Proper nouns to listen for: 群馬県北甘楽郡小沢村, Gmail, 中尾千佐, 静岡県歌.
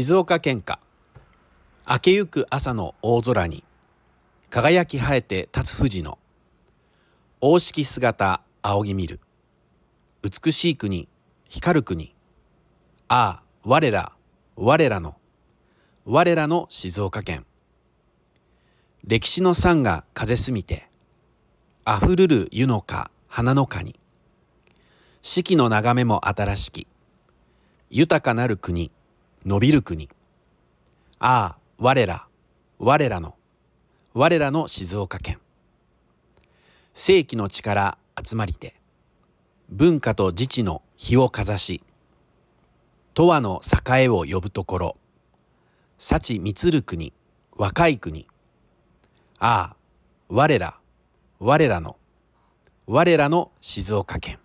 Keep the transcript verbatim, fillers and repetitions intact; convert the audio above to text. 静岡県下、明けゆく朝の大空に輝き生えて立つ富士の黄色姿仰ぎ見る。美しい国、光る国、ああ我ら我らの我らの静岡県。歴史の山が風すみてあふるる湯の花花の花に、四季の眺めも新しき豊かなる国、伸びる国、ああ我ら我らの我らの静岡県。世紀の力集まりて文化と自治の日をかざし、永遠の栄を呼ぶところ、幸満る国、若い国、ああ我ら我らの我らの静岡県。